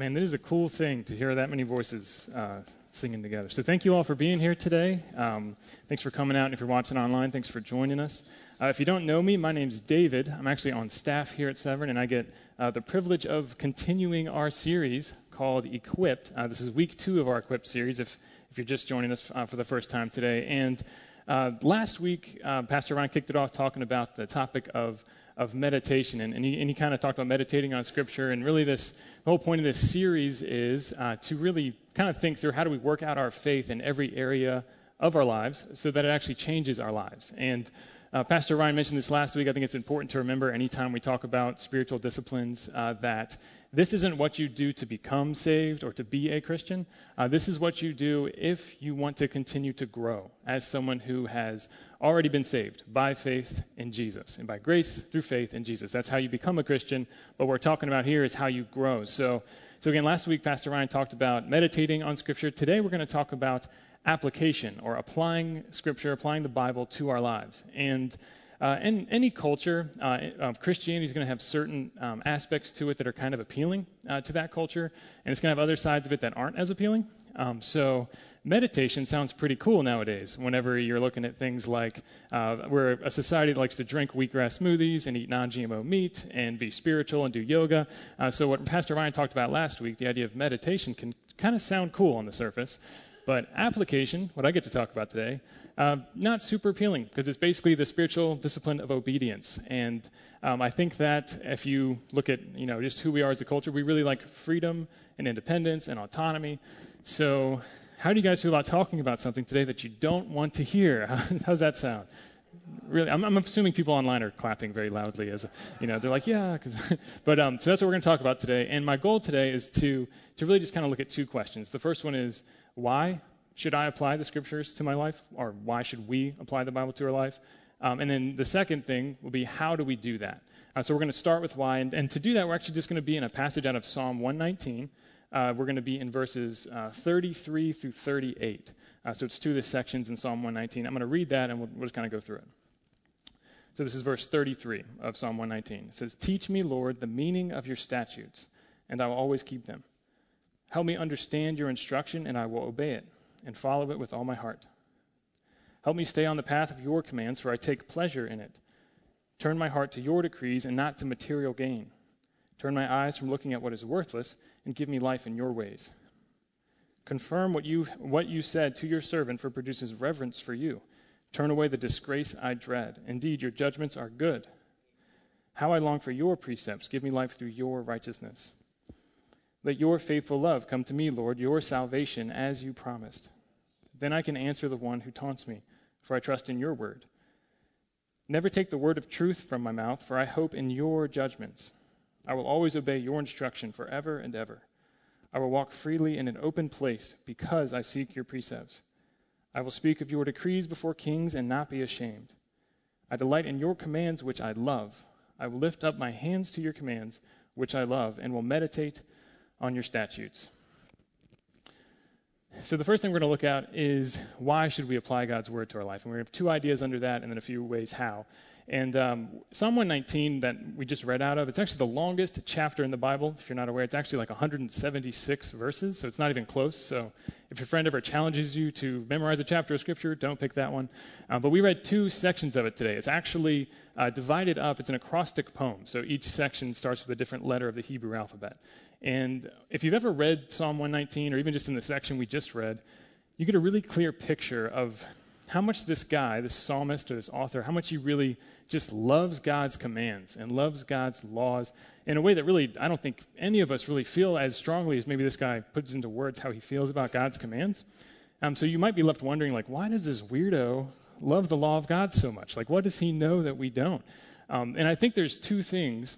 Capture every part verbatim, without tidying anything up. Man, it is a cool thing to hear that many voices uh, singing together. So thank you all for being here today. Um, thanks for coming out. And if you're watching online, thanks for joining us. Uh, if you don't know me, my name's David. I'm actually on staff here at Severn, and I get uh, the privilege of continuing our series called Equipped. Uh, this is week two of our Equipped series, if, if you're just joining us uh, for the first time today. And uh, last week, uh, Pastor Ryan kicked it off talking about the topic of of meditation, and, and he, and he kind of talked about meditating on Scripture, and really this, the whole point of this series is uh, to really kind of think through how do we work out our faith in every area of our lives so that it actually changes our lives. And uh, Pastor Ryan mentioned this last week. I think it's important to remember anytime we talk about spiritual disciplines uh, that this isn't what you do to become saved or to be a Christian. Uh, this is what you do if you want to continue to grow as someone who has already been saved by faith in Jesus and by grace through faith in Jesus. That's how you become a Christian. What we're talking about here is how you grow. So, so again, last week, Pastor Ryan talked about meditating on Scripture. Today, we're going to talk about application, or applying Scripture, applying the Bible to our lives. And uh, in any culture, uh, uh, Christianity is going to have certain um, aspects to it that are kind of appealing uh, to that culture, and it's going to have other sides of it that aren't as appealing. Um, so meditation sounds pretty cool nowadays whenever you're looking at things like uh, we're a society that likes to drink wheatgrass smoothies and eat non-G M O meat and be spiritual and do yoga. Uh, so what Pastor Ryan talked about last week, the idea of meditation, can kind of sound cool on the surface. But application, what I get to talk about today, uh, not super appealing, because it's basically the spiritual discipline of obedience. And um, I think that if you look at, you know, just who we are as a culture, we really like freedom and independence and autonomy. So how do you guys feel about talking about something today that you don't want to hear? How does that sound? Really, I'm, I'm assuming people online are clapping very loudly, as you know, they're like, yeah, because. But um, so that's what we're going to talk about today. And my goal today is to to really just kind of look at two questions. The first one is, why should I apply the Scriptures to my life, or why should we apply the Bible to our life? Um, and then the second thing will be, how do we do that? Uh, so we're going to start with why, and, and to do that, we're actually just going to be in a passage out of Psalm one nineteen. Uh, we're going to be in verses uh, thirty-three through thirty-eight. Uh, so it's two of the sections in Psalm one nineteen. I'm going to read that, and we'll, we'll just kind of go through it. So this is verse thirty-three of Psalm one nineteen. It says, "Teach me, Lord, the meaning of your statutes, and I will always keep them. Help me understand your instruction, and I will obey it, and follow it with all my heart. Help me stay on the path of your commands, for I take pleasure in it. Turn my heart to your decrees, and not to material gain. Turn my eyes from looking at what is worthless, and give me life in your ways. Confirm what you what you said to your servant, for it produces reverence for you. Turn away the disgrace I dread. Indeed, your judgments are good. How I long for your precepts. Give me life through your righteousness. Let your faithful love come to me, Lord, your salvation, as you promised. Then I can answer the one who taunts me, for I trust in your word. Never take the word of truth from my mouth, for I hope in your judgments. I will always obey your instruction forever and ever. I will walk freely in an open place, because I seek your precepts. I will speak of your decrees before kings and not be ashamed. I delight in your commands, which I love. I will lift up my hands to your commands, which I love, and will meditate on your statutes." So the first thing we're going to look at is, why should we apply God's word to our life? And we have two ideas under that, and then a few ways how. And um, Psalm one nineteen that we just read out of, it's actually the longest chapter in the Bible. If you're not aware, it's actually like one hundred seventy-six verses, so it's not even close. So if your friend ever challenges you to memorize a chapter of Scripture, don't pick that one. Uh, but we read two sections of it today. It's actually uh, divided up. It's an acrostic poem, so each section starts with a different letter of the Hebrew alphabet. And if you've ever read Psalm one nineteen, or even just in the section we just read, you get a really clear picture of how much this guy, this psalmist or this author, how much he really just loves God's commands and loves God's laws in a way that really, I don't think any of us really feel as strongly as maybe this guy puts into words how he feels about God's commands. Um, so you might be left wondering, like, why does this weirdo love the law of God so much? Like, what does he know that we don't? Um, and I think there's two things,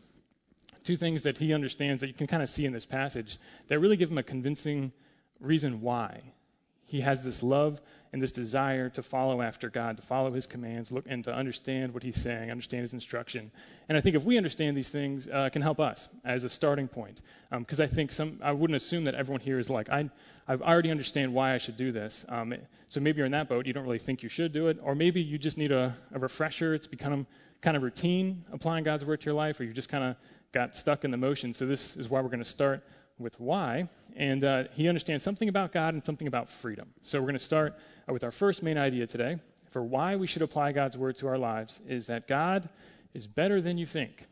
two things that he understands that you can kind of see in this passage that really give him a convincing reason why he has this love and this desire to follow after God, to follow his commands, look, and to understand what he's saying, understand his instruction. And I think if we understand these things, uh, it can help us as a starting point. Because um, I think some, I wouldn't assume that everyone here is like, I I already understand why I should do this. Um, so maybe you're in that boat, you don't really think you should do it, or maybe you just need a, a refresher. It's become kind of routine applying God's word to your life, or you just kind of got stuck in the motion. So this is why we're going to start with why, and uh, he understands something about God and something about freedom. So we're going to start with our first main idea today for why we should apply God's word to our lives is that God is better than you think.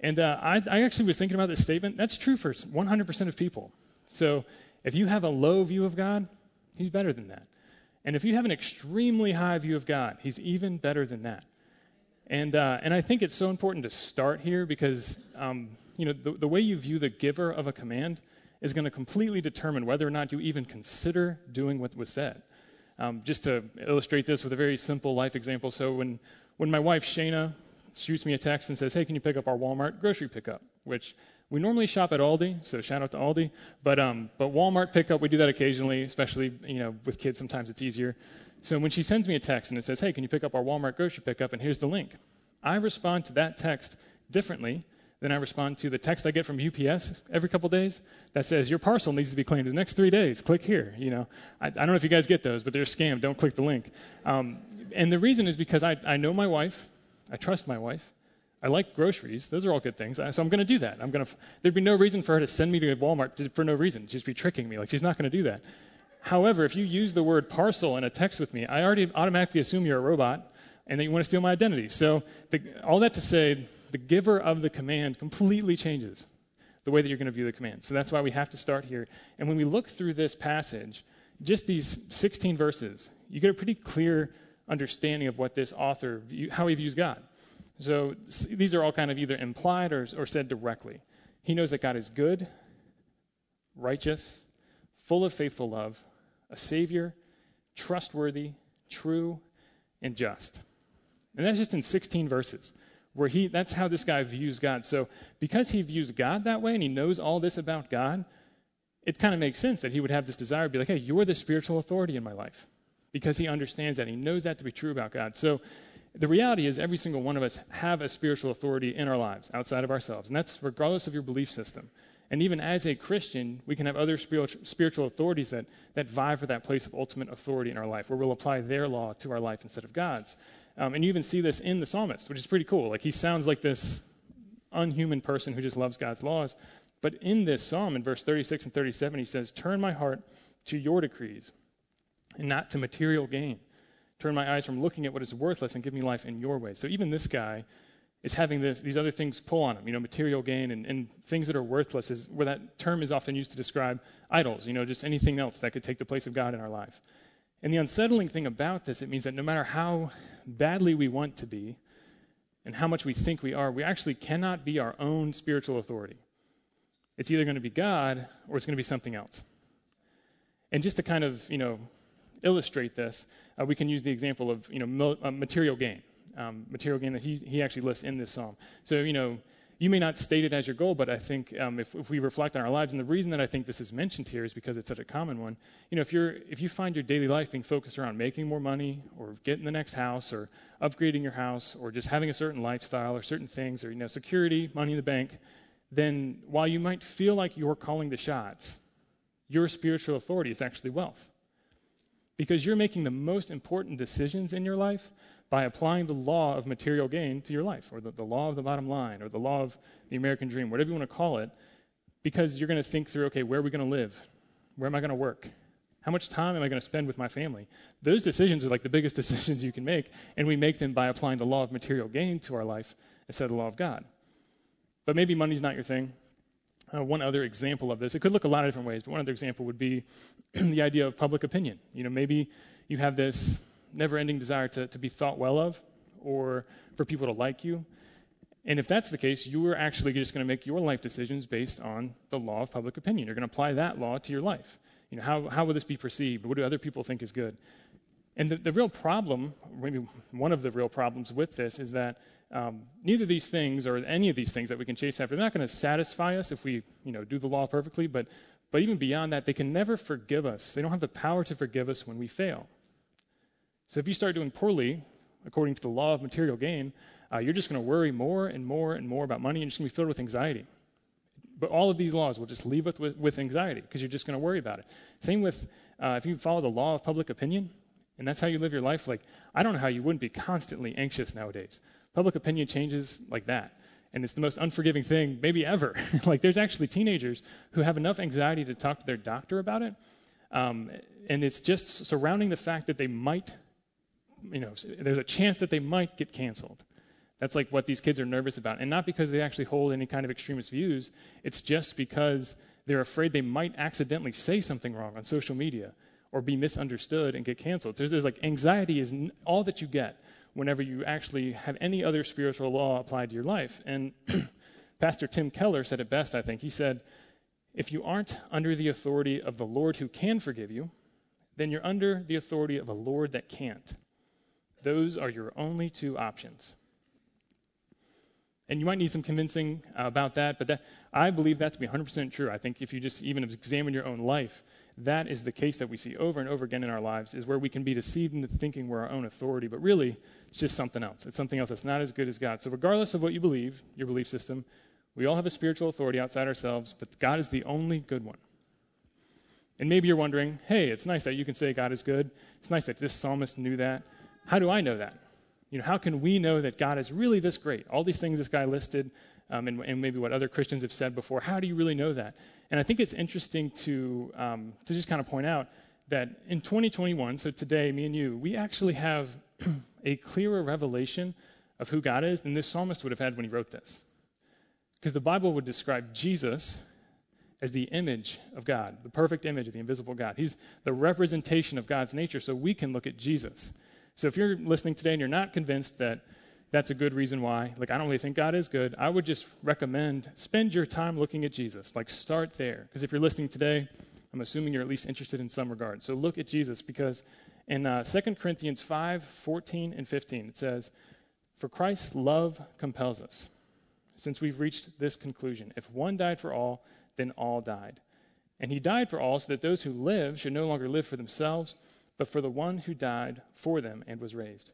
And uh, I, I actually was thinking about this statement. That's true for one hundred percent of people. So if you have a low view of God, he's better than that. And if you have an extremely high view of God, he's even better than that. And uh, and I think it's so important to start here because, um, you know, the, the way you view the giver of a command is going to completely determine whether or not you even consider doing what was said. Um, just to illustrate this with a very simple life example. So when, when my wife, Shayna, shoots me a text and says, hey, can you pick up our Walmart grocery pickup, which we normally shop at Aldi, so shout out to Aldi. But um, but Walmart pickup, we do that occasionally, especially, you know, with kids, sometimes it's easier. So when she sends me a text and it says, hey, can you pick up our Walmart grocery pickup, and here's the link, I respond to that text differently than I respond to the text I get from U P S every couple days that says, your parcel needs to be claimed in the next three days, click here. You know, I, I don't know if you guys get those, but they're scammed, don't click the link. Um, and the reason is because I, I know my wife, I trust my wife. I like groceries. Those are all good things. I, so I'm going to do that. I'm going to. There'd be no reason for her to send me to Walmart to, for no reason. She'd just be tricking me. Like, she's not going to do that. However, if you use the word parcel in a text with me, I already automatically assume you're a robot and that you want to steal my identity. So the, all that to say, the giver of the command completely changes the way that you're going to view the command. So that's why we have to start here. And when we look through this passage, just these sixteen verses, you get a pretty clear understanding of what this author, view, how he views God. So these are all kind of either implied or, or said directly. He knows that God is good, righteous, full of faithful love, a savior, trustworthy, true, and just. And that's just in sixteen verses where he, that's how this guy views God. So because he views God that way and he knows all this about God, it kind of makes sense that he would have this desire to be like, hey, you're the spiritual authority in my life. Because he understands that. He knows that to be true about God. So the reality is every single one of us have a spiritual authority in our lives outside of ourselves. And that's regardless of your belief system. And even as a Christian, we can have other spiritual authorities that, that vie for that place of ultimate authority in our life, where we'll apply their law to our life instead of God's. Um, and you even see this in the psalmist, which is pretty cool. Like, he sounds like this unhuman person who just loves God's laws. But in this psalm, in verse thirty-six and thirty-seven, he says, turn my heart to your decrees, and not to material gain. Turn my eyes from looking at what is worthless and give me life in your way. So even this guy is having this, these other things pull on him, you know, material gain and, and things that are worthless is where that term is often used to describe idols, you know, just anything else that could take the place of God in our life. And the unsettling thing about this, it means that no matter how badly we want to be and how much we think we are, we actually cannot be our own spiritual authority. It's either going to be God or it's going to be something else. And just to kind of, you know, illustrate this, uh, we can use the example of, you know, mo- uh, material gain, um, material gain that he, he actually lists in this psalm. So, you know, you may not state it as your goal, but I think um, if, if we reflect on our lives, and the reason that I think this is mentioned here is because it's such a common one. You know, if you're if you find your daily life being focused around making more money, or getting the next house, or upgrading your house, or just having a certain lifestyle, or certain things, or, you know, security, money in the bank, then while you might feel like you're calling the shots, your spiritual authority is actually wealth. Because you're making the most important decisions in your life by applying the law of material gain to your life, or the, the law of the bottom line, or the law of the American dream, whatever you want to call it, because you're going to think through, okay, where are we going to live? Where am I going to work? How much time am I going to spend with my family? Those decisions are like the biggest decisions you can make, and we make them by applying the law of material gain to our life instead of the law of God. But maybe money's not your thing. Uh, one other example of this, it could look a lot of different ways, but one other example would be the idea of public opinion. You know, maybe you have this never-ending desire to, to be thought well of, or for people to like you. And if that's the case, you are actually just going to make your life decisions based on the law of public opinion. You're going to apply that law to your life. You know, how, how will this be perceived? What do other people think is good? And the, the real problem, maybe one of the real problems with this, is that um, neither of these things, or any of these things that we can chase after, they're not going to satisfy us if we, you know, do the law perfectly. But, but even beyond that, they can never forgive us. They don't have the power to forgive us when we fail. So if you start doing poorly, according to the law of material gain, uh, you're just going to worry more and more and more about money, and you're just going to be filled with anxiety. But all of these laws will just leave us with, with anxiety, because you're just going to worry about it. Same with uh, if you follow the law of public opinion. And that's how you live your life. Like, I don't know how you wouldn't be constantly anxious nowadays. Public opinion changes like that. and it's the most unforgiving thing maybe ever. Like, there's actually teenagers who have enough anxiety to talk to their doctor about it, um, and it's just surrounding the fact that they might, you know, there's a chance that they might get canceled. That's like what these kids are nervous about, and not because they actually hold any kind of extremist views. It's just because they're afraid they might accidentally say something wrong on social media or be misunderstood and get canceled. There's, there's like anxiety is all that you get whenever you actually have any other spiritual law applied to your life. And Pastor Tim Keller said it best, I think. He said, if you aren't under the authority of the Lord who can forgive you, then you're under the authority of a Lord that can't. Those are your only two options. And you might need some convincing about that, but that, I believe that to be one hundred percent true. I think if you just even examine your own life, that is the case that we see over and over again in our lives, is where we can be deceived into thinking we're our own authority, but really it's just something else. It's something else that's not as good as God. So regardless of what you believe, your belief system, we all have a spiritual authority outside ourselves, but God is the only good one. And maybe you're wondering, hey, it's nice that you can say God is good. It's nice that this psalmist knew that. How do I know that? You know, how can we know that God is really this great? All these things this guy listed, um, and, and maybe what other Christians have said before, how do you really know that? And I think it's interesting to um, to just kind of point out that in twenty twenty-one, so today, me and you, we actually have a clearer revelation of who God is than this psalmist would have had when he wrote this. Because the Bible would describe Jesus as the image of God, the perfect image of the invisible God. He's the representation of God's nature, so we can look at Jesus. So if you're listening today and you're not convinced that that's a good reason why, like, I don't really think God is good, I would just recommend spend your time looking at Jesus. Like, start there. Because if you're listening today, I'm assuming you're at least interested in some regard. So look at Jesus, because in uh, Second Corinthians five fourteen and fifteen, it says, for Christ's love compels us, since we've reached this conclusion. If one died for all, then all died. And he died for all so that those who live should no longer live for themselves, but for the one who died for them and was raised.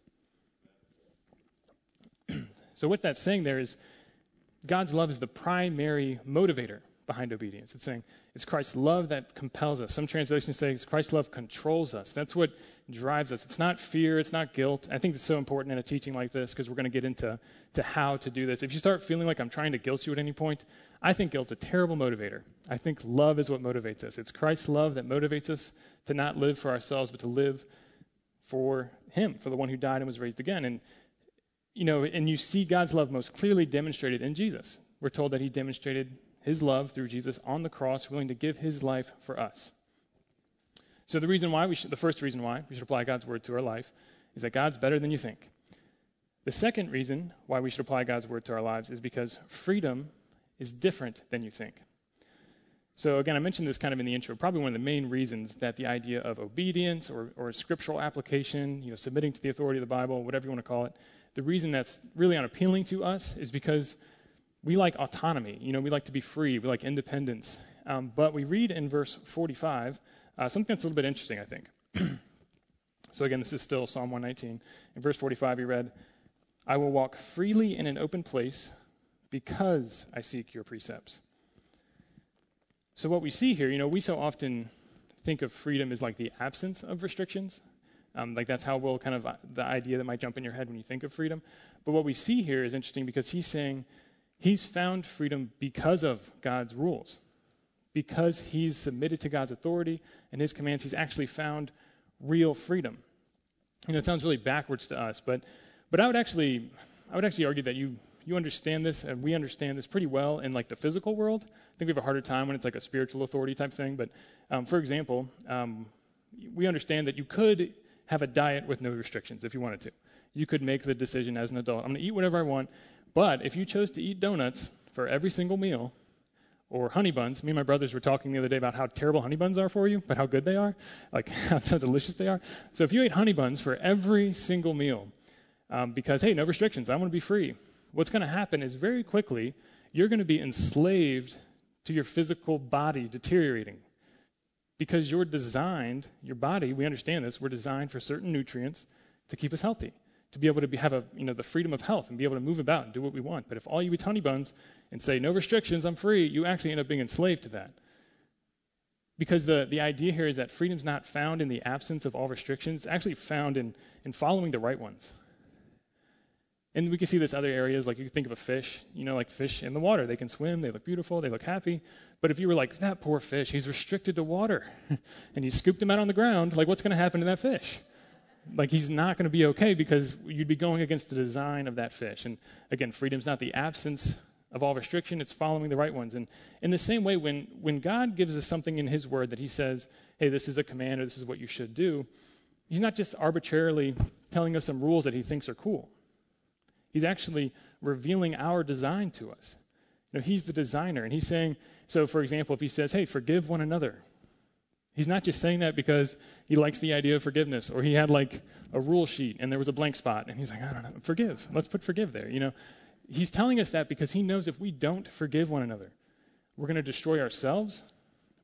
So what that's saying there is God's love is the primary motivator behind obedience. It's saying it's Christ's love that compels us. Some translations say it's Christ's love controls us. That's what drives us. It's not fear. It's not guilt. I think it's so important in a teaching like this, because we're going to get into to how to do this. If you start feeling like I'm trying to guilt you at any point, I think guilt's a terrible motivator. I think love is what motivates us. It's Christ's love that motivates us to not live for ourselves, but to live for him, for the one who died and was raised again. And you know, and you see God's love most clearly demonstrated in Jesus. We're told that he demonstrated his love through Jesus on the cross, willing to give his life for us. So the reason why we should, the first reason why we should apply God's word to our life is that God's better than you think. The second reason why we should apply God's word to our lives is because freedom is different than you think. So again, I mentioned this kind of in the intro, probably one of the main reasons that the idea of obedience or, or scriptural application, you know, submitting to the authority of the Bible, whatever you want to call it, the reason that's really unappealing to us is because we like autonomy. You know, we like to be free. We like independence. Um, but we read in verse forty-five uh, something that's a little bit interesting, I think. So again, this is still Psalm one nineteen. In verse forty-five, he read, I will walk freely in an open place because I seek your precepts. So what we see here, you know, we so often think of freedom as like the absence of restrictions. Um, like that's how we'll kind of the idea that might jump in your head when you think of freedom. But what we see here is interesting, because he's saying he's found freedom because of God's rules, because he's submitted to God's authority and his commands. He's actually found real freedom. You know, it sounds really backwards to us, but but I would actually I would actually argue that you you understand this, and we understand this pretty well in like the physical world. I think we have a harder time when it's like a spiritual authority type thing. But um, for example, um, we understand that you could have a diet with no restrictions if you wanted to. You could make the decision as an adult, I'm going to eat whatever I want. But if you chose to eat donuts for every single meal, or honey buns, me and my brothers were talking the other day about how terrible honey buns are for you, but how good they are, like how delicious they are. So if you ate honey buns for every single meal, um, because, hey, no restrictions, I want to be free, what's going to happen is very quickly you're going to be enslaved to your physical body deteriorating, because you're designed, your body, we understand this, we're designed for certain nutrients to keep us healthy, to be able to be, have a, you know, the freedom of health and be able to move about and do what we want. But if all you eat honey buns and say, no restrictions, I'm free, you actually end up being enslaved to that. Because the, the idea here is that freedom's not found in the absence of all restrictions. It's actually found in, in following the right ones. And we can see this other areas, like you think of a fish, you know, like fish in the water. They can swim, they look beautiful, they look happy. But if you were like, that poor fish, he's restricted to water, and you scooped him out on the ground, like what's going to happen to that fish? Like he's not going to be okay because you'd be going against the design of that fish. And again, freedom's not the absence of all restriction, it's following the right ones. And in the same way, when, when God gives us something in his word that he says, hey, this is a command or this is what you should do, he's not just arbitrarily telling us some rules that he thinks are cool. He's actually revealing our design to us. You know, he's the designer, and he's saying, so for example, if he says, hey, forgive one another, he's not just saying that because he likes the idea of forgiveness, or he had like a rule sheet and there was a blank spot, and he's like, I don't know, forgive. Let's put forgive there. You know, he's telling us that because he knows if we don't forgive one another, we're going to destroy ourselves,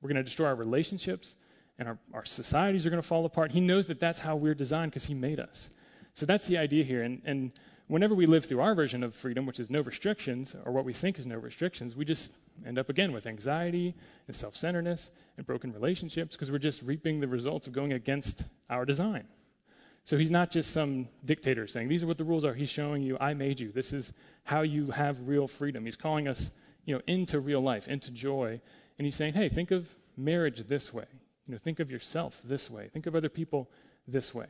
we're going to destroy our relationships, and our, our societies are going to fall apart. He knows that that's how we're designed because he made us. So that's the idea here, and and whenever we live through our version of freedom, which is no restrictions, or what we think is no restrictions, we just end up again with anxiety and self-centeredness and broken relationships because we're just reaping the results of going against our design. So he's not just some dictator saying, these are what the rules are. He's showing you, I made you. This is how you have real freedom. He's calling us, you know, into real life, into joy. And he's saying, hey, think of marriage this way. You know, think of yourself this way. Think of other people this way.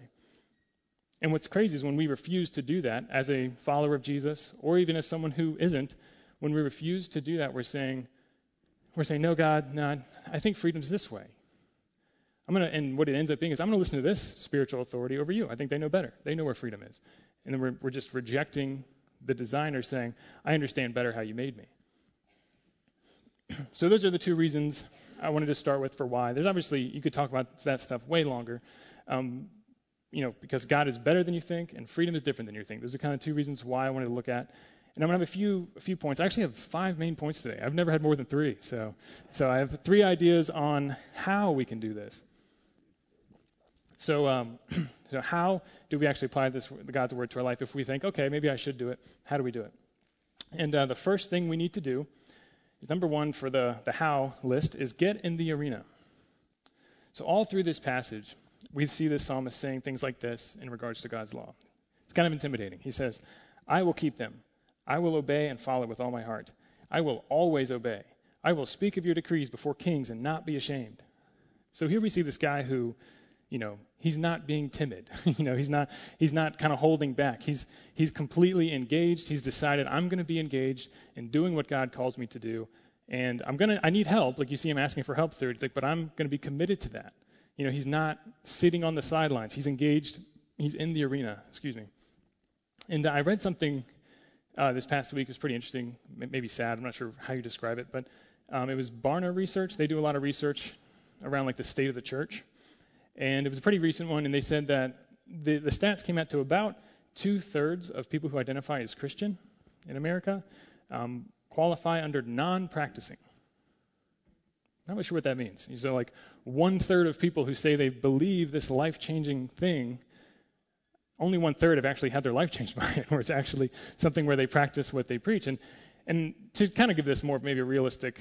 And what's crazy is when we refuse to do that as a follower of Jesus, or even as someone who isn't, when we refuse to do that, we're saying, we're saying, no, God, no, I think freedom's this way. I'm gonna, and what it ends up being is, I'm gonna listen to this spiritual authority over you. I think they know better. They know where freedom is. And then we're, we're just rejecting the designer, saying, I understand better how you made me. So those are the two reasons I wanted to start with for why. There's obviously, you could talk about that stuff way longer. Um, You know, because God is better than you think, and freedom is different than you think. Those are kind of two reasons why I wanted to look at. And I'm going to have a few a few points. I actually have five main points today. I've never had more than three. So so I have three ideas on how we can do this. So um, so how do we actually apply this God's word to our life if we think, okay, maybe I should do it? How do we do it? And uh, the first thing we need to do is, number one for the, the how list is get in the arena. So all through this passage, we see this psalmist saying things like this in regards to God's law. It's kind of intimidating. He says, I will keep them. I will obey and follow with all my heart. I will always obey. I will speak of your decrees before kings and not be ashamed. So here we see this guy who, you know, he's not being timid. you know, he's not he's not kind of holding back. He's he's completely engaged. He's decided, I'm going to be engaged in doing what God calls me to do, and I'm going to I need help. Like you see him asking for help through it. It's like, but I'm going to be committed to that. You know, he's not sitting on the sidelines. He's engaged. He's in the arena. Excuse me. And I read something uh, this past week. It was pretty interesting, maybe sad. I'm not sure how you describe it, but um, it was Barna Research. They do a lot of research around like the state of the church. And it was a pretty recent one, and they said that the, the stats came out to about two-thirds of people who identify as Christian in America um, qualify under non-practicing. I'm not sure what that means. So like one-third of people who say they believe this life-changing thing, only one-third have actually had their life changed by it, where it's actually something where they practice what they preach. And and to kind of give this more maybe a realistic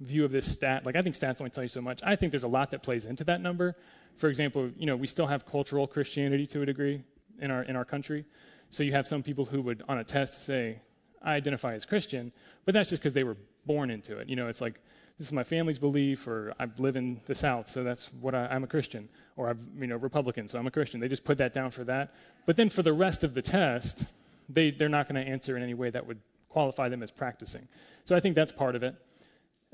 view of this stat, like I think stats only tell you so much. I think there's a lot that plays into that number. For example, you know, we still have cultural Christianity to a degree in our in our country. So you have some people who would on a test say, I identify as Christian, but that's just because they were born into it. You know, it's like, this is my family's belief, or I live in the South, so that's what I, I'm a Christian, or I'm, you know, Republican, so I'm a Christian. They just put that down for that. But then for the rest of the test, they, they're not going to answer in any way that would qualify them as practicing. So I think that's part of it.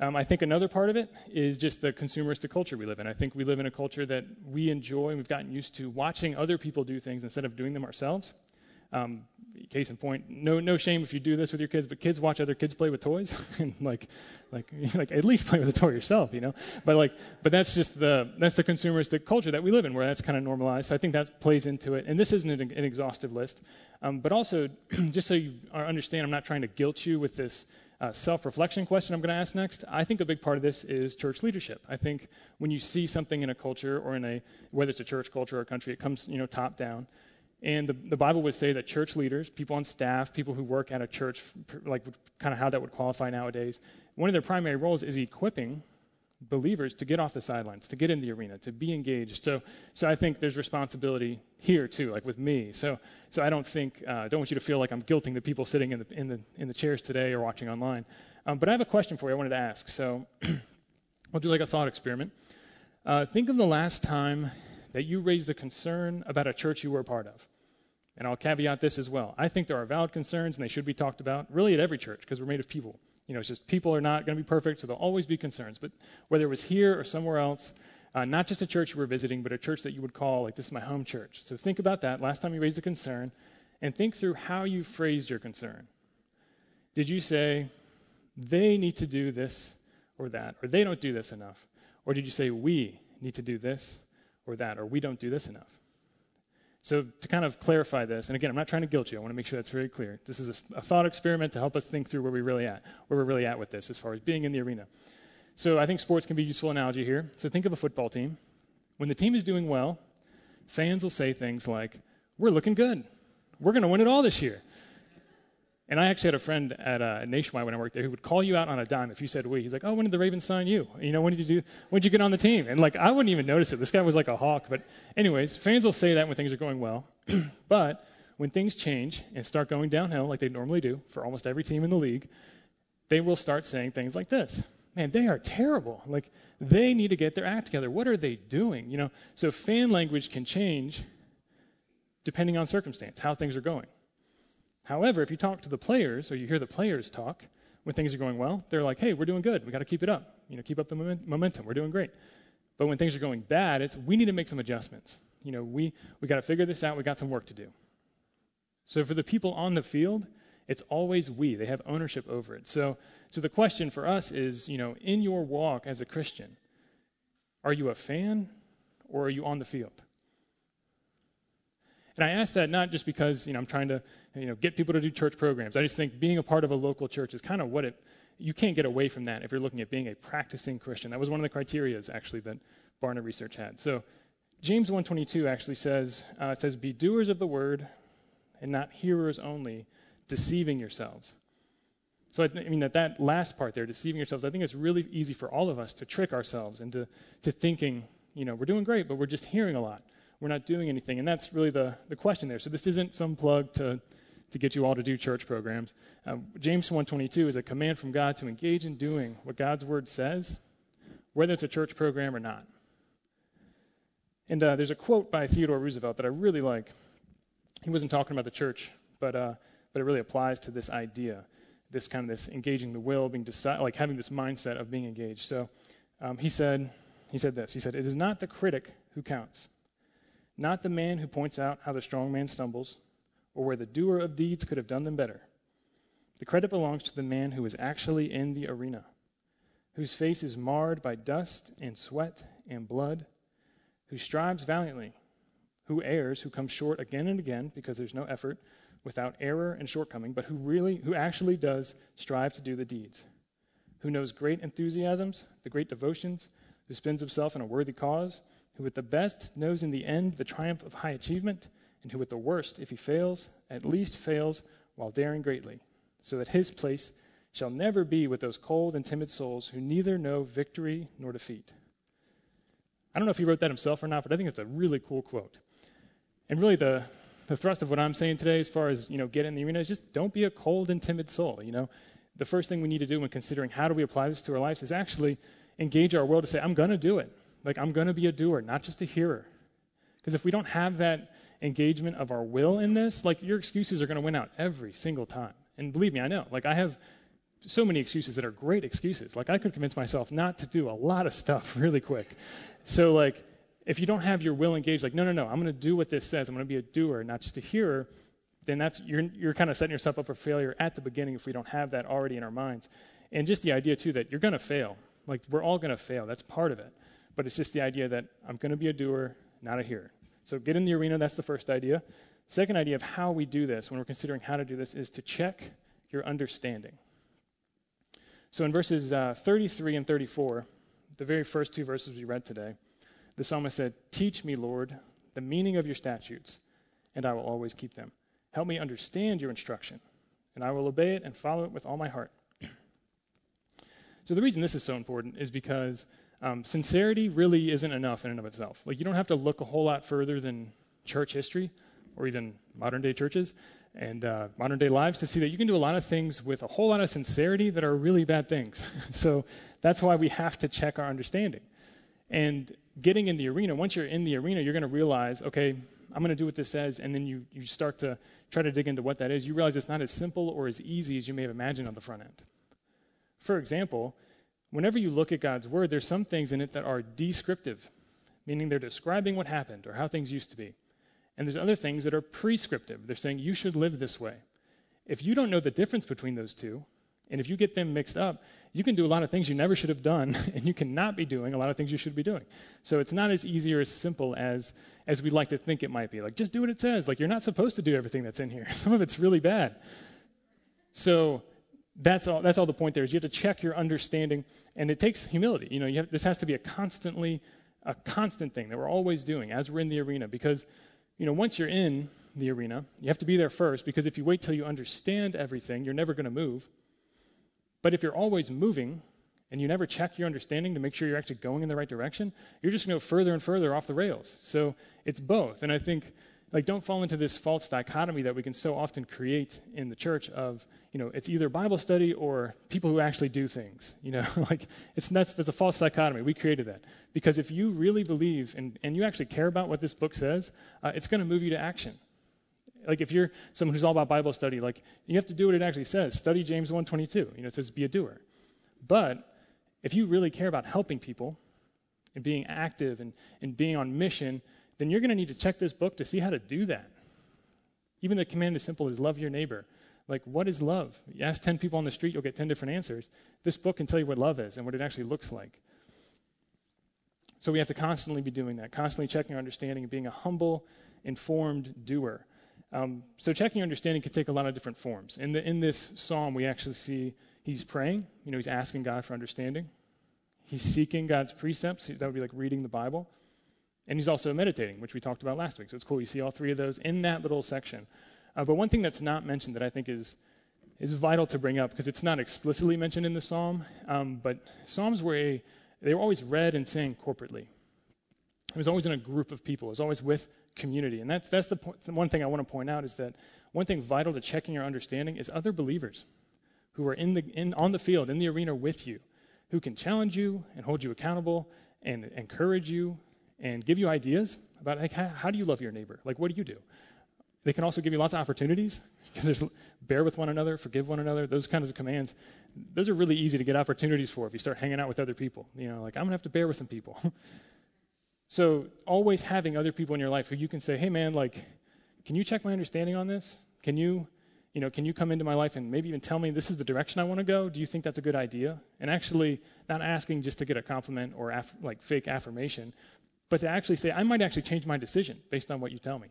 Um, I think another part of it is just the consumeristic culture we live in. I think we live in a culture that we enjoy, and we've gotten used to watching other people do things instead of doing them ourselves. Um, case in point, no no shame if you do this with your kids, but kids watch other kids play with toys, and like like like at least play with a toy yourself, you know. But like but that's just the that's the consumeristic culture that we live in, where that's kind of normalized. So I think that plays into it. And this isn't an, an exhaustive list, um, but also just so you understand, I'm not trying to guilt you with this uh, self-reflection question I'm going to ask next. I think a big part of this is church leadership. I think when you see something in a culture or in a whether it's a church culture or a country, it comes you know top down. And the, the Bible would say that church leaders, people on staff, people who work at a church, like kind of how that would qualify nowadays, one of their primary roles is equipping believers to get off the sidelines, to get in the arena, to be engaged. So, so I think there's responsibility here too, like with me. So, so I don't think, uh, don't want you to feel like I'm guilting the people sitting in the in the in the chairs today or watching online. Um, but I have a question for you. I wanted to ask. So, we'll do like a thought experiment. Uh, think of the last time that you raised a concern about a church you were a part of. And I'll caveat this as well. I think there are valid concerns, and they should be talked about, really at every church, because we're made of people. You know, it's just people are not going to be perfect, so there'll always be concerns. But whether it was here or somewhere else, uh, not just a church you were visiting, but a church that you would call, like, this is my home church. So think about that last time you raised a concern, and think through how you phrased your concern. Did you say, they need to do this or that, or they don't do this enough? Or did you say, we need to do this or that, or we don't do this enough? So to kind of clarify this, and again, I'm not trying to guilt you. I want to make sure that's very clear. This is a, a thought experiment to help us think through where we're really at, where we're really at with this as far as being in the arena. So I think sports can be a useful analogy here. So think of a football team. When the team is doing well, fans will say things like, we're looking good. We're going to win it all this year. And I actually had a friend at uh, Nationwide when I worked there who would call you out on a dime if you said we. He's like, oh, when did the Ravens sign you? You know, when did you do? When did you get on the team? And, like, I wouldn't even notice it. This guy was like a hawk. But anyways, fans will say that when things are going well. But when things change and start going downhill like they normally do for almost every team in the league, they will start saying things like this. Man, they are terrible. Like, they need to get their act together. What are they doing? You know, so fan language can change depending on circumstance, how things are going. However, if you talk to the players or you hear the players talk when things are going well, they're like, hey, we're doing good. We got to keep it up. You know, keep up the momentum. We're doing great. But when things are going bad, it's we need to make some adjustments. You know, we, we got to figure this out. We got some work to do. So for the people on the field, it's always we. They have ownership over it. So so the question for us is, you know, in your walk as a Christian, are you a fan or are you on the field? And I ask that not just because, you know, I'm trying to, you know, get people to do church programs. I just think being a part of a local church is kind of what it, you can't get away from that if you're looking at being a practicing Christian. That was one of the criteria actually that Barna Research had. So James one twenty-two actually says, uh, it says, be doers of the word and not hearers only, deceiving yourselves. So I, th- I mean, that, that last part there, deceiving yourselves, I think it's really easy for all of us to trick ourselves into to thinking, you know, we're doing great, but we're just hearing a lot. We're not doing anything, and that's really the, the question there. So this isn't some plug to, to get you all to do church programs. Um, James one twenty-two is a command from God to engage in doing what God's word says, whether it's a church program or not. And uh, there's a quote by Theodore Roosevelt that I really like. He wasn't talking about the church, but uh, but it really applies to this idea, this kind of this engaging the will, being deci- like having this mindset of being engaged. So um, he said he said this. He said, "It is not the critic who counts, not the man who points out how the strong man stumbles, or where the doer of deeds could have done them better. The credit belongs to the man who is actually in the arena, whose face is marred by dust and sweat and blood, who strives valiantly, who errs, who comes short again and again because there's no effort, without error and shortcoming, but who really, who actually does strive to do the deeds, who knows great enthusiasms, the great devotions, who spends himself in a worthy cause, who with the best knows in the end the triumph of high achievement, and who with the worst, if he fails, at least fails while daring greatly, so that his place shall never be with those cold and timid souls who neither know victory nor defeat." I don't know if he wrote that himself or not, but I think it's a really cool quote. And really the, the thrust of what I'm saying today as far as, you know, get in the arena is just don't be a cold and timid soul. You know, the first thing we need to do when considering how do we apply this to our lives is actually engage our will to say, I'm going to do it. Like, I'm going to be a doer, not just a hearer. Because if we don't have that engagement of our will in this, like, your excuses are going to win out every single time. And believe me, I know. Like, I have so many excuses that are great excuses. Like, I could convince myself not to do a lot of stuff really quick. So, like, if you don't have your will engaged, like, no, no, no, I'm going to do what this says. I'm going to be a doer, not just a hearer. Then that's you're you're kind of setting yourself up for failure at the beginning if we don't have that already in our minds. And just the idea, too, that you're going to fail. Like, we're all going to fail. That's part of it. But it's just the idea that I'm going to be a doer, not a hearer. So get in the arena. That's the first idea. Second idea of how we do this when we're considering how to do this is to check your understanding. So in verses uh, thirty-three and thirty-four, the very first two verses we read today, the psalmist said, "Teach me, Lord, the meaning of your statutes, and I will always keep them. Help me understand your instruction, and I will obey it and follow it with all my heart." So the reason this is so important is because um, sincerity really isn't enough in and of itself. Like, you don't have to look a whole lot further than church history or even modern-day churches and uh, modern-day lives to see that you can do a lot of things with a whole lot of sincerity that are really bad things. So that's why we have to check our understanding. And getting in the arena, once you're in the arena, you're going to realize, okay, I'm going to do what this says, and then you, you start to try to dig into what that is. You realize it's not as simple or as easy as you may have imagined on the front end. For example, whenever you look at God's Word, there's some things in it that are descriptive, meaning they're describing what happened or how things used to be. And there's other things that are prescriptive. They're saying you should live this way. If you don't know the difference between those two, and if you get them mixed up, you can do a lot of things you never should have done, and you cannot be doing a lot of things you should be doing. So it's not as easy or as simple as as we'd like to think it might be. Like, just do what it says. Like, you're not supposed to do everything that's in here. Some of it's really bad. So that's all that's all the point there is. You have to check your understanding, and it takes humility. You know, you have, this has to be a constantly, a constant thing that we're always doing as we're in the arena, because you know, once you're in the arena, you have to be there first, because if you wait till you understand everything, you're never going to move. But if you're always moving and you never check your understanding to make sure you're actually going in the right direction, you're just going to go further and further off the rails. So it's both. And I think, like, don't fall into this false dichotomy that we can so often create in the church of, you know, it's either Bible study or people who actually do things. You know, like, it's nuts. There's a false dichotomy. We created that. Because if you really believe and, and you actually care about what this book says, uh, it's going to move you to action. Like, if you're someone who's all about Bible study, like, you have to do what it actually says. Study James one twenty-two. You know, it says be a doer. But if you really care about helping people and being active and, and being on mission, then you're going to need to check this book to see how to do that. Even the command as simple as love your neighbor. Like, what is love? You ask ten people on the street, you'll get ten different answers. This book can tell you what love is and what it actually looks like. So we have to constantly be doing that, constantly checking our understanding and being a humble, informed doer. Um, so checking understanding can take a lot of different forms. In, the, in this psalm, we actually see he's praying. You know, he's asking God for understanding. He's seeking God's precepts. That would be like reading the Bible. And he's also meditating, which we talked about last week. So it's cool. You see all three of those in that little section. Uh, but one thing that's not mentioned that I think is is vital to bring up, because it's not explicitly mentioned in the psalm, um, but psalms were a, they were always read and sang corporately. It was always in a group of people. It was always with community. And that's that's the, po- the one thing I want to point out is that one thing vital to checking your understanding is other believers who are in the in on the field, in the arena with you, who can challenge you and hold you accountable and encourage you and give you ideas about, like, how, how do you love your neighbor? Like, what do you do? They can also give you lots of opportunities, because there's bear with one another, forgive one another, those kinds of commands. Those are really easy to get opportunities for if you start hanging out with other people. You know, like, I'm going to have to bear with some people. So always having other people in your life who you can say, hey, man, like, can you check my understanding on this? Can you, you know, can you come into my life and maybe even tell me this is the direction I want to go? Do you think that's a good idea? And actually not asking just to get a compliment or aff- like fake affirmation, but to actually say, I might actually change my decision based on what you tell me.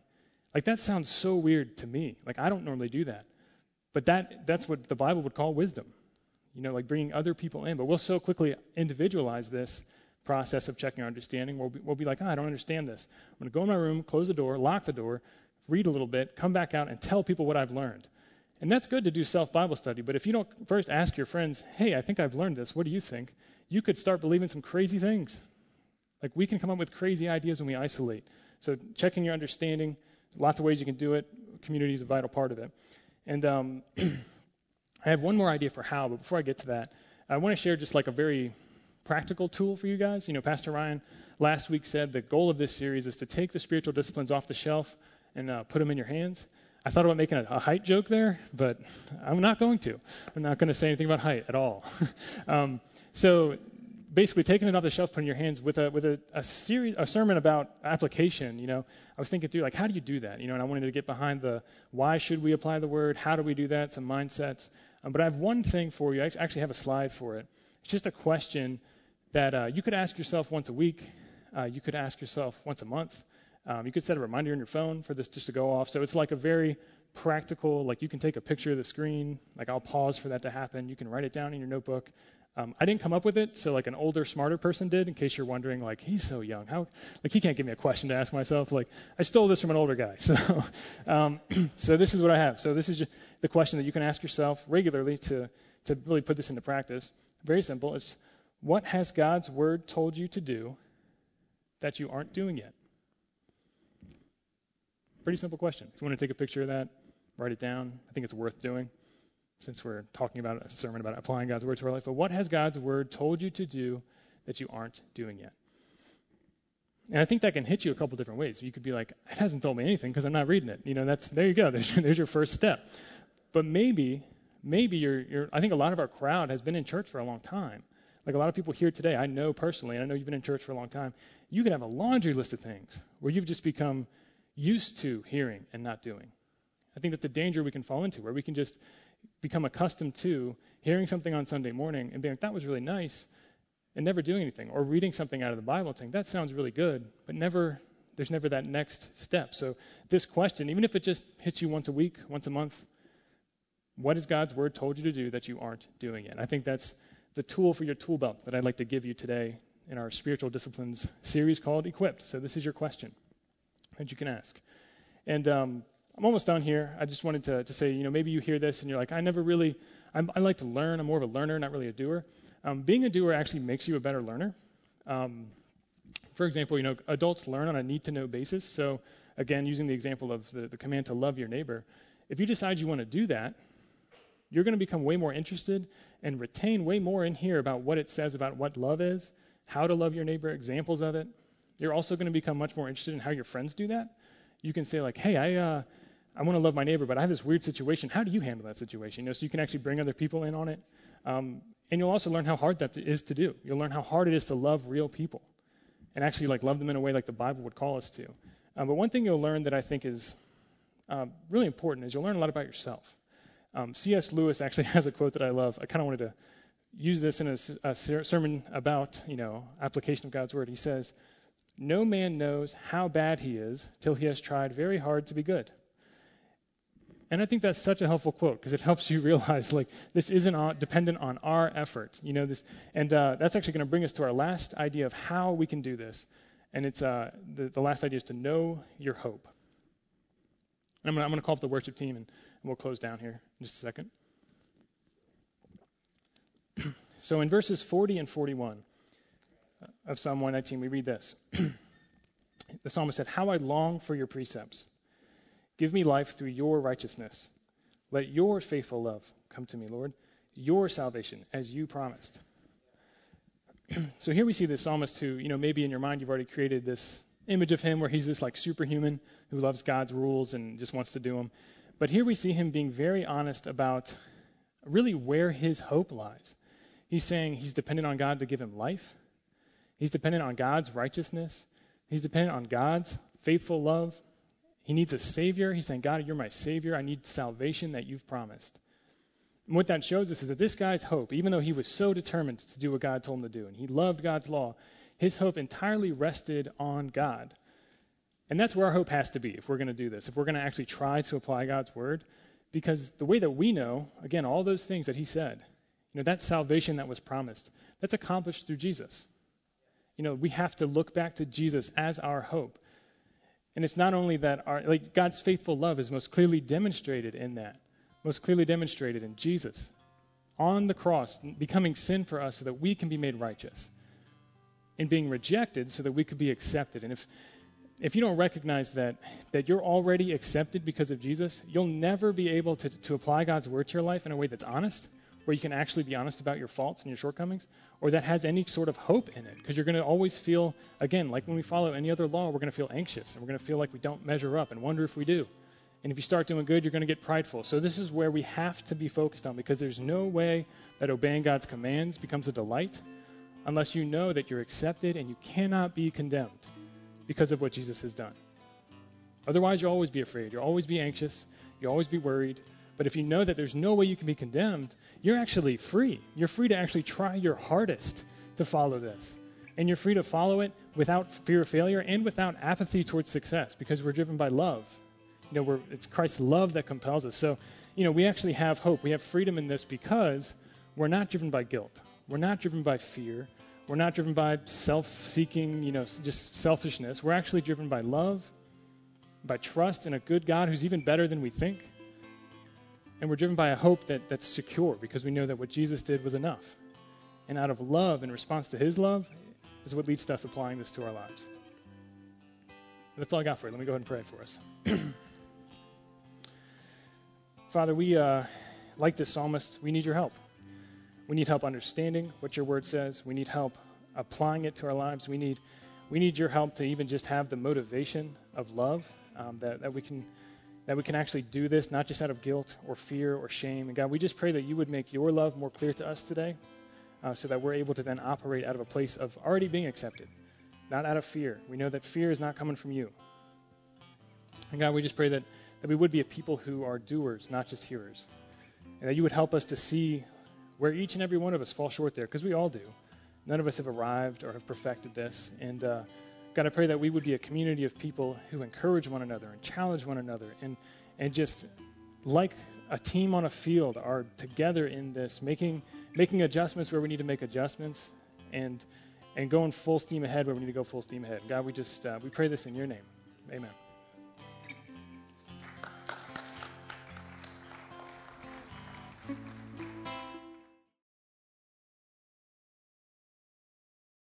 Like, that sounds so weird to me. Like, I don't normally do that. But that that's what the Bible would call wisdom, you know, like bringing other people in. But we'll so quickly individualize this process of checking our understanding. We'll be, we'll be like, oh, I don't understand this. I'm going to go in my room, close the door, lock the door, read a little bit, come back out and tell people what I've learned. And that's good to do self-Bible study. But if you don't first ask your friends, hey, I think I've learned this. What do you think? You could start believing some crazy things. Like, we can come up with crazy ideas when we isolate. So checking your understanding, lots of ways you can do it. Community is a vital part of it. And um, I have one more idea for how, but before I get to that, I want to share just like a very practical tool for you guys. You know, Pastor Ryan last week said the goal of this series is to take the spiritual disciplines off the shelf and uh, put them in your hands. I thought about making a, a height joke there, but I'm not going to. I'm not going to say anything about height at all. um, so... Basically, taking it off the shelf, putting your hands with a with a, a series, a sermon about application. You know, I was thinking through, like, how do you do that? You know, and I wanted to get behind the why should we apply the word, how do we do that, some mindsets. Um, but I have one thing for you. I actually have a slide for it. It's just a question that uh, you could ask yourself once a week. Uh, you could ask yourself once a month. Um, you could set a reminder on your phone for this just to go off. So it's like a very practical, like, you can take a picture of the screen. Like, I'll pause for that to happen. You can write it down in your notebook. Um, I didn't come up with it, so like an older, smarter person did, in case you're wondering, like, he's so young. How, like, he can't give me a question to ask myself. Like, I stole this from an older guy. So um, so this is what I have. So this is just the question that you can ask yourself regularly to, to really put this into practice. Very simple. It's what has God's word told you to do that you aren't doing yet? Pretty simple question. If you want to take a picture of that, write it down. I think it's worth doing since we're talking about a sermon about applying God's word to our life. But what has God's word told you to do that you aren't doing yet? And I think that can hit you a couple different ways. You could be like, it hasn't told me anything because I'm not reading it. You know, that's there you go. There's your, there's your first step. But maybe, maybe you're, you're, I think a lot of our crowd has been in church for a long time. Like a lot of people here today, I know personally, and I know you've been in church for a long time, you could have a laundry list of things where you've just become used to hearing and not doing. I think that's a danger we can fall into, where we can just become accustomed to hearing something on Sunday morning and being like, that was really nice, and never doing anything, or reading something out of the Bible and saying, that sounds really good, but never, there's never that next step. So this question, even if it just hits you once a week, once a month, what has God's word told you to do that you aren't doing yet? I think that's the tool for your tool belt that I'd like to give you today in our spiritual disciplines series called Equipped. So this is your question that you can ask. And um, I'm almost done here. I just wanted to, to say, you know, maybe you hear this and you're like, I never really, I'm, I like to learn. I'm more of a learner, not really a doer. Um, being a doer actually makes you a better learner. Um, for example, you know, adults learn on a need-to-know basis. So again, using the example of the, the command to love your neighbor, if you decide you want to do that, you're going to become way more interested and retain way more in here about what it says about what love is, how to love your neighbor, examples of it. You're also going to become much more interested in how your friends do that. You can say like, hey, I uh, I want to love my neighbor, but I have this weird situation. How do you handle that situation? You know, so you can actually bring other people in on it. Um, And you'll also learn how hard that is to do. You'll learn how hard it is to love real people and actually like love them in a way like the Bible would call us to. Um, but one thing you'll learn that I think is um, really important is you'll learn a lot about yourself. Um, C S Lewis actually has a quote that I love. I kind of wanted to use this in a, a sermon about, you know, application of God's word. He says, "No man knows how bad he is till he has tried very hard to be good." And I think that's such a helpful quote because it helps you realize, like, this isn't dependent on our effort, you know, this. And uh, that's actually going to bring us to our last idea of how we can do this. And it's uh, the, the last idea is to know your hope. And I'm going I'm to call up the worship team, and, and we'll close down here in just a second. So in verses forty and forty-one of Psalm one nineteen, we read this. The psalmist said, "How I long for your precepts. Give me life through your righteousness. Let your faithful love come to me, Lord, your salvation as you promised." So here we see this psalmist who, you know, maybe in your mind you've already created this image of him where he's this like superhuman who loves God's rules and just wants to do them. But here we see him being very honest about really where his hope lies. He's saying he's dependent on God to give him life. He's dependent on God's righteousness. He's dependent on God's faithful love. He needs a savior. He's saying, God, you're my savior. I need salvation that you've promised. And what that shows us is that this guy's hope, even though he was so determined to do what God told him to do, and he loved God's law, his hope entirely rested on God. And that's where our hope has to be if we're going to do this, if we're going to actually try to apply God's word. Because the way that we know, again, all those things that he said, you know, that salvation that was promised, that's accomplished through Jesus. You know, we have to look back to Jesus as our hope. And it's not only that our, like God's faithful love is most clearly demonstrated in that, most clearly demonstrated in Jesus on the cross, becoming sin for us so that we can be made righteous, and being rejected so that we could be accepted. And if if you don't recognize that that you're already accepted because of Jesus, you'll never be able to to apply God's word to your life in a way that's honest, where you can actually be honest about your faults and your shortcomings, or that has any sort of hope in it. Because you're going to always feel, again, like when we follow any other law, we're going to feel anxious, and we're going to feel like we don't measure up and wonder if we do. And if you start doing good, you're going to get prideful. So this is where we have to be focused on, because there's no way that obeying God's commands becomes a delight unless you know that you're accepted and you cannot be condemned because of what Jesus has done. Otherwise, you'll always be afraid. You'll always be anxious. You'll always be worried. But if you know that there's no way you can be condemned, you're actually free. You're free to actually try your hardest to follow this. And you're free to follow it without fear of failure and without apathy towards success, because we're driven by love. You know, we're, it's Christ's love that compels us. So, you know, we actually have hope. We have freedom in this because we're not driven by guilt. We're not driven by fear. We're not driven by self-seeking, you know, just selfishness. We're actually driven by love, by trust in a good God who's even better than we think. And we're driven by a hope that, that's secure, because we know that what Jesus did was enough. and out of love in response to his love is what leads to us applying this to our lives. That's all I got for you. Let me go ahead and pray for us. Father, we, uh, like this psalmist, we need your help. We need help understanding what your word says. We need help applying it to our lives. We need we need your help to even just have the motivation of love, um, that, that we can that we can actually do this, not just out of guilt or fear or shame. And God, we just pray that you would make your love more clear to us today, uh, so that we're able to then operate out of a place of already being accepted, not out of fear. We know that fear is not coming from you. And God, we just pray that, that we would be a people who are doers, not just hearers, and that you would help us to see where each and every one of us fall short there, because we all do. None of us have arrived or have perfected this. And uh, God, I pray that we would be a community of people who encourage one another and challenge one another, and and just like a team on a field are together in this, making making adjustments where we need to make adjustments, and and going full steam ahead where we need to go full steam ahead. God, we just uh, we pray this in your name. Amen.